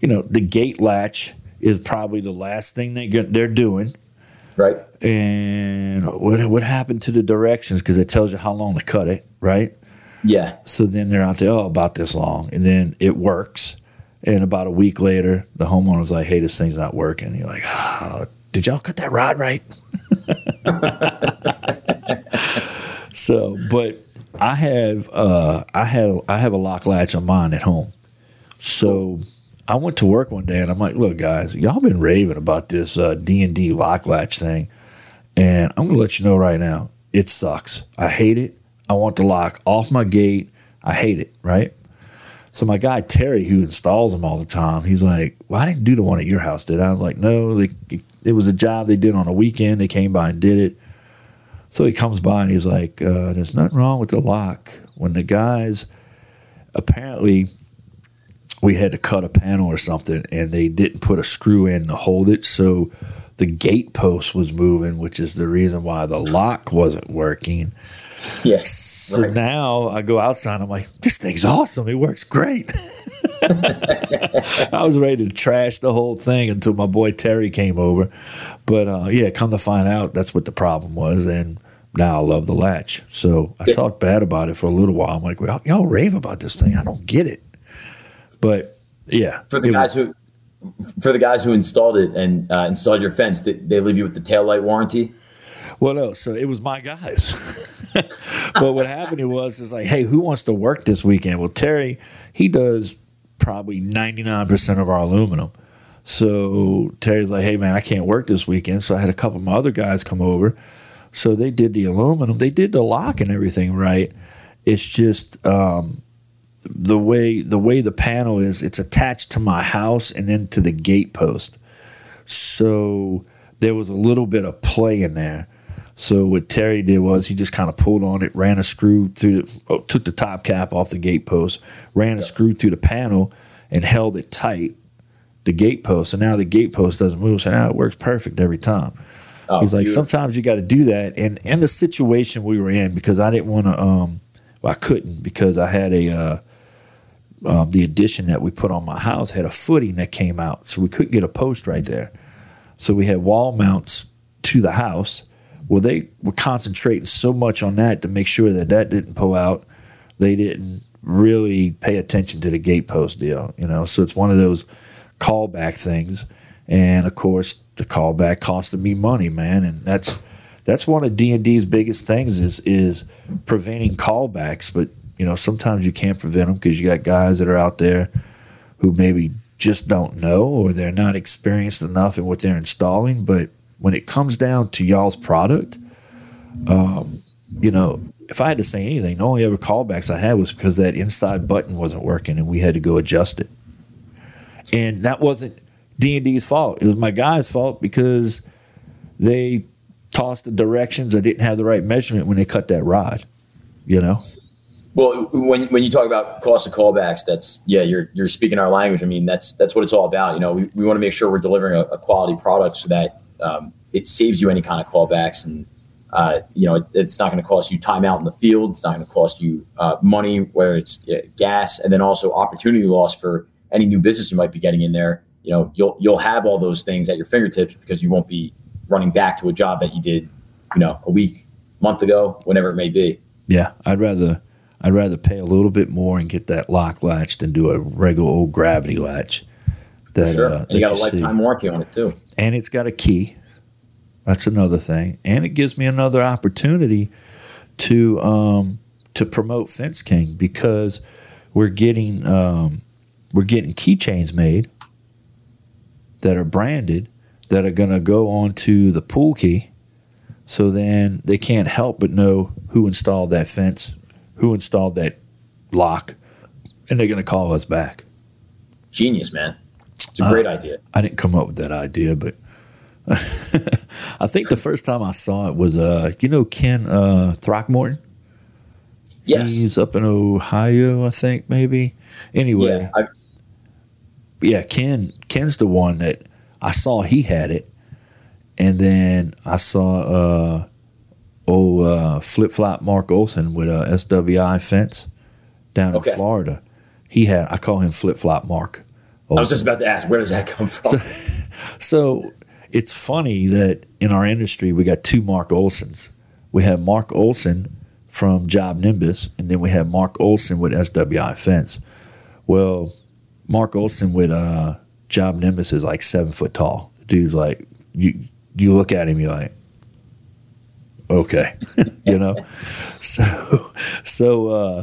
you know, the gate latch – is probably the last thing they get, they're doing. Right. And what what happened to the directions? Because it tells you how long to cut it, right? Yeah. So then they're out there, oh, about this long. And then it works. And about a week later, the homeowner's like, hey, this thing's not working. And you're like, oh, did y'all cut that rod right? So, but I have, uh, I have, I have a lock latch on mine at home. So I went to work one day, and I'm like, look, guys, y'all been raving about this uh, D and D lock latch thing, and I'm going to let you know right now, it sucks. I hate it. I want the lock off my gate. I hate it, right? So my guy, Terry, who installs them all the time, he's like, well, I didn't do the one at your house, did I? I was like, no, they, it was a job they did on a weekend. They came by and did it. So he comes by, and he's like, uh, there's nothing wrong with the lock. When the guys apparently – we had to cut a panel or something, and they didn't put a screw in to hold it, so the gate post was moving, which is the reason why the lock wasn't working. Yes. So right. Now I go outside, I'm like, this thing's awesome. It works great. I was ready to trash the whole thing until my boy Terry came over. But, uh, yeah, come to find out, that's what the problem was, and now I love the latch. So I talked bad about it for a little while. I'm like, well, y'all rave about this thing. I don't get it. But yeah, for the guys was, who, for the guys who installed it and uh, installed your fence, did they leave you with the taillight warranty? Well, no. So it was my guys. But what happened was, is like, hey, who wants to work this weekend? Well, Terry, he does probably ninety-nine percent of our aluminum. So Terry's like, hey man, I can't work this weekend. So I had a couple of my other guys come over. So they did the aluminum, they did the lock and everything right. It's just, um, the way the way the panel is, it's attached to my house and then to the gate post. So there was a little bit of play in there. So what Terry did was he just kind of pulled on it, ran a screw through, the, took the top cap off the gate post, ran a screw through the panel, and held it tight, the gate post. So now the gate post doesn't move. So now it works perfect every time. Oh, he's like, beautiful. Sometimes you got to do that. And in the situation we were in, because I didn't want to, um, well, I couldn't because I had a, uh, um, the addition that we put on my house had a footing that came out. So we couldn't get a post right there. So we had wall mounts to the house. Well, they were concentrating so much on that to make sure that that didn't pull out. They didn't really pay attention to the gate post deal, you know. So it's one of those callback things. And, of course, the callback costed me money, man. And that's that's one of D and D's biggest things is is preventing callbacks. But, you know, sometimes you can't prevent them because you got guys that are out there who maybe just don't know or they're not experienced enough in what they're installing. But when it comes down to y'all's product, um, you know, if I had to say anything, the only ever callbacks I had was because that inside button wasn't working and we had to go adjust it. And that wasn't D and D's fault. It was my guys' fault because they tossed the directions or didn't have the right measurement when they cut that rod, you know? Well, when when you talk about cost of callbacks, that's, yeah, you're you're speaking our language. I mean, that's that's what it's all about. You know, we, we want to make sure we're delivering a, a quality product so that um, it saves you any kind of callbacks. And, uh, you know, it, it's not going to cost you time out in the field. It's not going to cost you uh, money, whether it's uh, gas, and then also opportunity loss for any new business you might be getting in there. You know, you'll you'll have all those things at your fingertips because you won't be running back to a job that you did, you know, a week, month ago, whenever it may be. Yeah, I'd rather I'd rather pay a little bit more and get that lock latch than do a regular old gravity latch. That, sure, uh, and that you got you a lifetime see. warranty on it too. And it's got a key. That's another thing, and it gives me another opportunity to um, to promote Fence King because we're getting um, we're getting keychains made that are branded that are going to go onto the pool key. So then they can't help but know who installed that fence, who installed that lock, and they're going to call us back. Genius, man. It's a great uh, idea. I didn't come up with that idea, but I think the first time I saw it was, uh, you know, Ken uh, Throckmorton? Yes. He's up in Ohio, I think, maybe. Anyway. Yeah, I've- Yeah, Ken. Ken's the one that I saw he had it, and then I saw uh, old uh, flip flop Mark Olson with a S W I Fence down okay. in Florida. He had. I call him flip flop Mark Olson. I was just about to ask, where does that come from? So, so it's funny that in our industry we got two Mark Olsons. We have Mark Olson from Job Nimbus, and then we have Mark Olson with S W I Fence. Well. Mark Olson with uh, Job Nimbus is like seven foot tall. Dude's like, you you look at him, you're like, okay, you know. So so uh,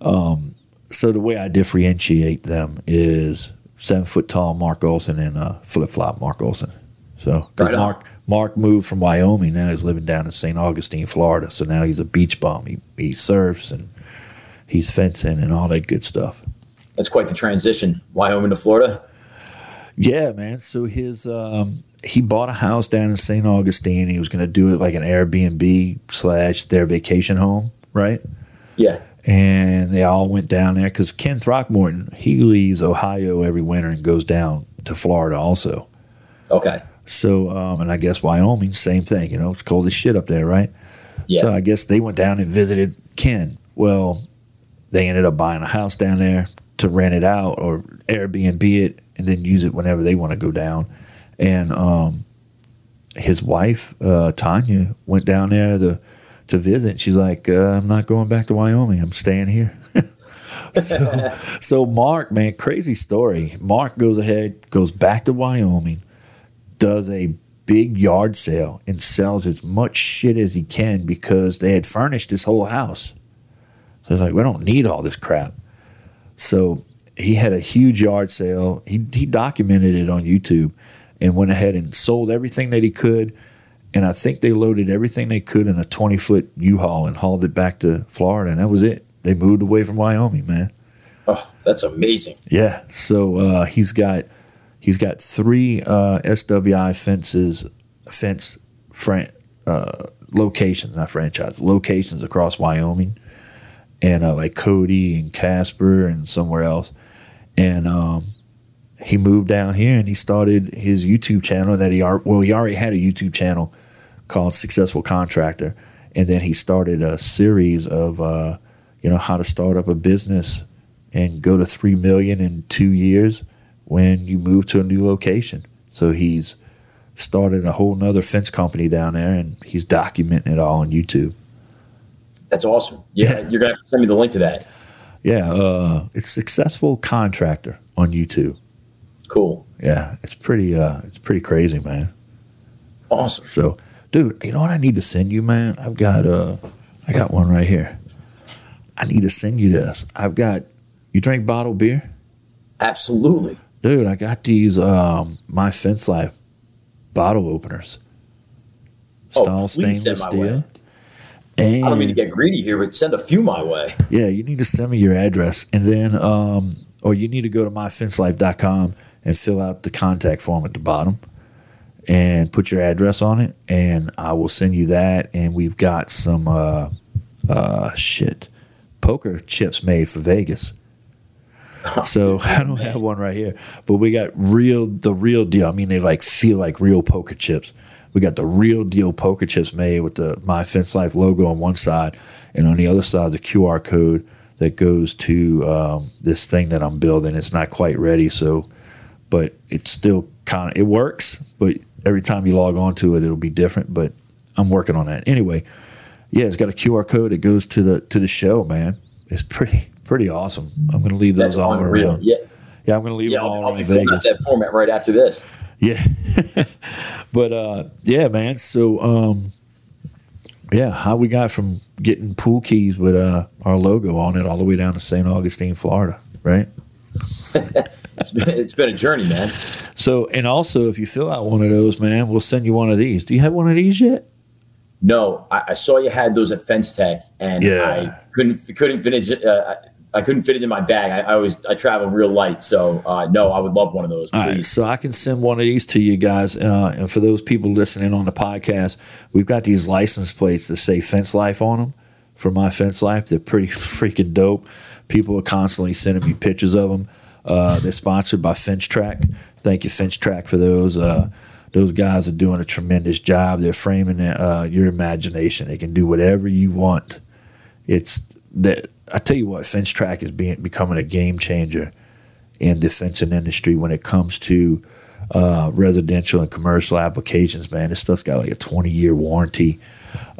um, so the way I differentiate them is seven foot tall Mark Olson and uh, flip flop Mark Olson. So right Mark Mark moved from Wyoming, now he's living down in Saint Augustine, Florida. So now he's a beach bum. He he surfs and he's fencing and all that good stuff. That's quite the transition, Wyoming to Florida. Yeah, man. So his um, he bought a house down in Saint Augustine. He was going to do it like an Airbnb slash their vacation home, right? Yeah. And they all went down there because Ken Throckmorton, he leaves Ohio every winter and goes down to Florida also. Okay. So, um, and I guess Wyoming, same thing. You know, it's cold as shit up there, right? Yeah. So I guess they went down and visited Ken. Well, they ended up buying a house down there to rent it out or Airbnb it and then use it whenever they want to go down. And um, his wife, uh, Tanya, went down there to, to visit. She's like, uh, I'm not going back to Wyoming. I'm staying here. so, so Mark, man, crazy story. Mark goes ahead, goes back to Wyoming, does a big yard sale and sells as much shit as he can because they had furnished this whole house. So it's like, we don't need all this crap. So he had a huge yard sale. He he documented it on YouTube and went ahead and sold everything that he could. And I think they loaded everything they could in a twenty-foot U-Haul and hauled it back to Florida. And that was it. They moved away from Wyoming, man. Oh, that's amazing. Yeah. So uh, he's got he's got three uh, S W I fences fence fran- uh, locations, not franchise locations across Wyoming, and uh, like Cody and Casper and somewhere else. And um, he moved down here and he started his YouTube channel that he are well he already had a YouTube channel called Successful Contractor, and then he started a series of uh, you know how to start up a business and go to three million in two years when you move to a new location. So he's started a whole nother fence company down there, and he's documenting it all on YouTube. That's awesome. Yeah, yeah. You're gonna have to send me the link to that. Yeah, uh, it's Successful Contractor on YouTube. Cool. Yeah, it's pretty. Uh, it's pretty crazy, man. Awesome. So, dude, you know what I need to send you, man? I've got uh, I got one right here. I need to send you this. I've got. You drink bottled beer? Absolutely, dude. I got these um, My Fence Life bottle openers. Style oh, stainless steel. And I don't mean to get greedy here, but send a few my way. Yeah, you need to send me your address, and then, um, or you need to go to my fence life dot com and fill out the contact form at the bottom, and put your address on it, and I will send you that. And we've got some uh, uh, shit poker chips made for Vegas. Oh, so dude, I don't man. have one right here, but we got real the real deal. I mean, they like feel like real poker chips. We got the real deal poker chips made with the My Fence Life logo on one side, and on the other side is a Q R code that goes to um, this thing that I'm building. It's not quite ready, so, but it's still kind of it works. But every time you log on to it, it'll be different. But I'm working on that anyway. Yeah, it's got a Q R code that goes to the to the show, man. It's pretty pretty awesome. I'm gonna leave those That's all unreal. around. Yeah, yeah, I'm gonna leave yeah, them all I'll, around I'll be Vegas. Filling out that format right after this. Yeah, but uh, yeah, man. So um, yeah, how we got from getting pool keys with uh, our logo on it all the way down to Saint Augustine, Florida, right? it's, been, it's been a journey, man. So, and also, if you fill out one of those, man, we'll send you one of these. Do you have one of these yet? No, I, I saw you had those at Fence Tech, and yeah. I couldn't couldn't finish it. Uh, I couldn't fit it in my bag. I, I was I travel real light, so uh, no, I would love one of those. Please. All right, so I can send one of these to you guys, uh, and for those people listening on the podcast, we've got these license plates that say Fence Life on them for My Fence Life. They're pretty freaking dope. People are constantly sending me pictures of them. Uh, they're sponsored by FenceTrac. Thank you, FenceTrac, for those. Uh, those guys are doing a tremendous job. They're framing uh, your imagination. They can do whatever you want. It's that. I tell you what, FenceTrac is being, becoming a game changer in the fencing industry when it comes to uh, residential and commercial applications. Man, this stuff's got like a twenty-year warranty.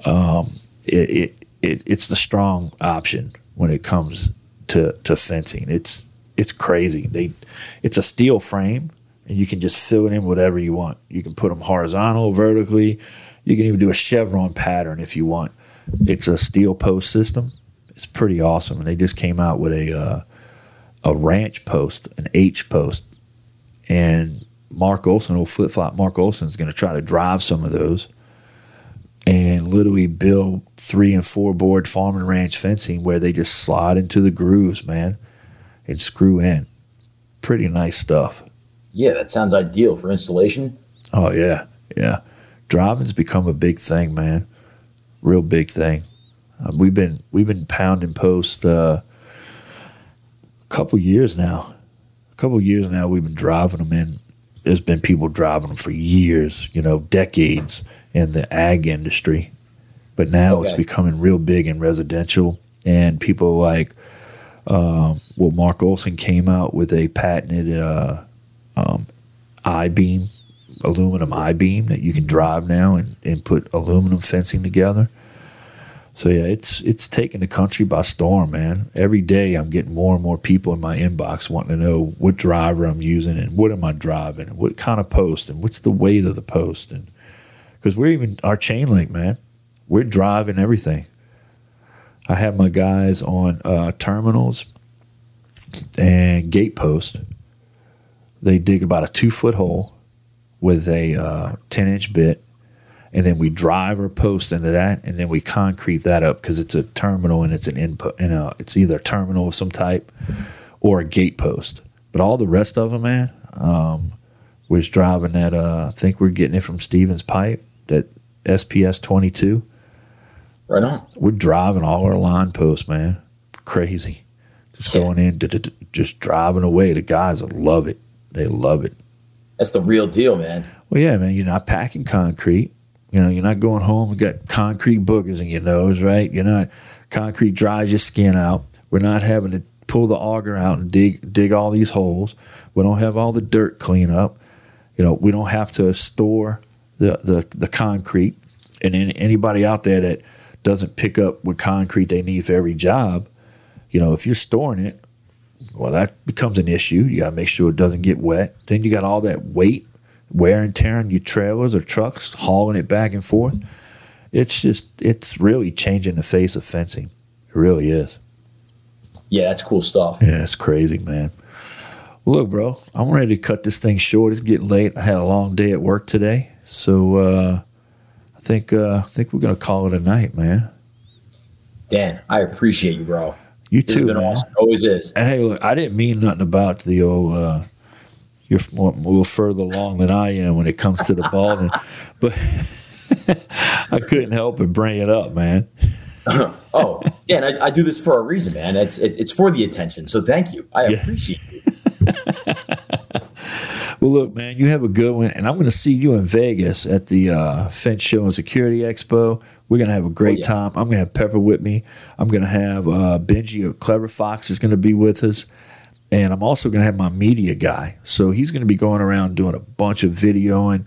Um, it, it, it it's the strong option when it comes to, to fencing. It's it's crazy. They it's a steel frame, and you can just fill it in whatever you want. You can put them horizontal, vertically. You can even do a chevron pattern if you want. It's a steel post system. It's pretty awesome, and they just came out with a uh, a ranch post, an H post, and Mark Olson, old flip flop Mark Olson, is going to try to drive some of those and literally build three and four board farm and ranch fencing where they just slide into the grooves, man, and screw in. Pretty nice stuff. Yeah, that sounds ideal for installation. Oh yeah, yeah. Driving's become a big thing, man. Real big thing. Um, we've been we've been pounding post uh, a couple years now. A couple years now, we've been driving them in. There's been people driving them for years, you know, decades in the ag industry. But now okay. It's becoming real big in residential. And people like, um, well, Mark Olson came out with a patented uh, um, I-beam, aluminum I-beam that you can drive now and, and put aluminum fencing together. So, yeah, it's it's taking the country by storm, man. Every day I'm getting more and more people in my inbox wanting to know what driver I'm using and what am I driving and what kind of post and what's the weight of the post. And because we're even – our chain link, man, we're driving everything. I have my guys on uh, terminals and gate post. They dig about a two-foot hole with a uh, ten-inch bit. And then we drive our post into that, and then we concrete that up because it's a terminal and it's an input. You know, it's either a terminal of some type or a gate post. But all the rest of them, man, um, we're just driving that, uh, I think we're getting it from Stevens Pipe, that S P S twenty-two. Right on. We're driving all our line posts, man. Crazy. Just yeah. going in, d- d- just driving away. The guys love it. They love it. That's the real deal, man. Well, yeah, man, you're not packing concrete. You know, you're not going home and got concrete boogers in your nose, right? You're not, concrete dries your skin out. We're not having to pull the auger out and dig dig all these holes. We don't have all the dirt clean up. You know, we don't have to store the the, the concrete. And any, anybody out there that doesn't pick up what concrete they need for every job, you know, if you're storing it, well, that becomes an issue. You got to make sure it doesn't get wet. Then you got all that weight, wear and tear on your trailers or trucks, hauling it back and forth. It's just, it's really changing the face of fencing. It really is. Yeah, that's cool stuff. Yeah, it's crazy, man. Well, look, bro, I'm ready to cut this thing short. It's getting late. I had a long day at work today. So uh, I think uh, I think we're going to call it a night, man. Dan, I appreciate you, bro. You this too, man. Awesome. It always is. And hey, look, I didn't mean nothing about the old uh, – you're a little further along than I am when it comes to the balding. But I couldn't help but bring it up, man. Oh, Dan, I, I do this for a reason, man. It's it, it's for the attention. So thank you. I yeah. appreciate it. Well, look, man, you have a good one. And I'm going to see you in Vegas at the uh, Fence Show and Security Expo. We're going to have a great oh, yeah. time. I'm going to have Pepper with me. I'm going to have uh, Benji of Clever Fox is going to be with us. And I'm also going to have my media guy. So he's going to be going around doing a bunch of videoing.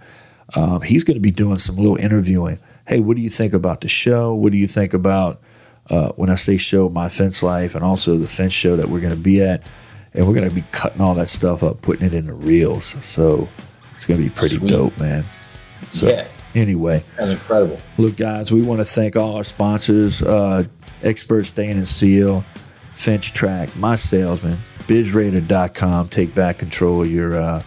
Um, he's going to be doing some little interviewing. Hey, what do you think about the show? What do you think about, uh, when I say show, My Fence Life, and also the fence show that we're going to be at? And we're going to be cutting all that stuff up, putting it into reels. So it's going to be pretty Sweet. dope, man. So yeah. anyway. That's incredible. Look, guys, we want to thank all our sponsors, uh, Expert Stain and Seal, FenceTrac, My Salesman, Biz Raider dot com, Take Back Control of your, uh,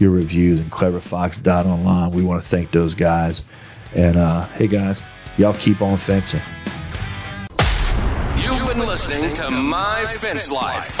your reviews, and Clever Fox dot online. We want to thank those guys. And uh, hey, guys, y'all keep on fencing. You've been listening to My Fence Life.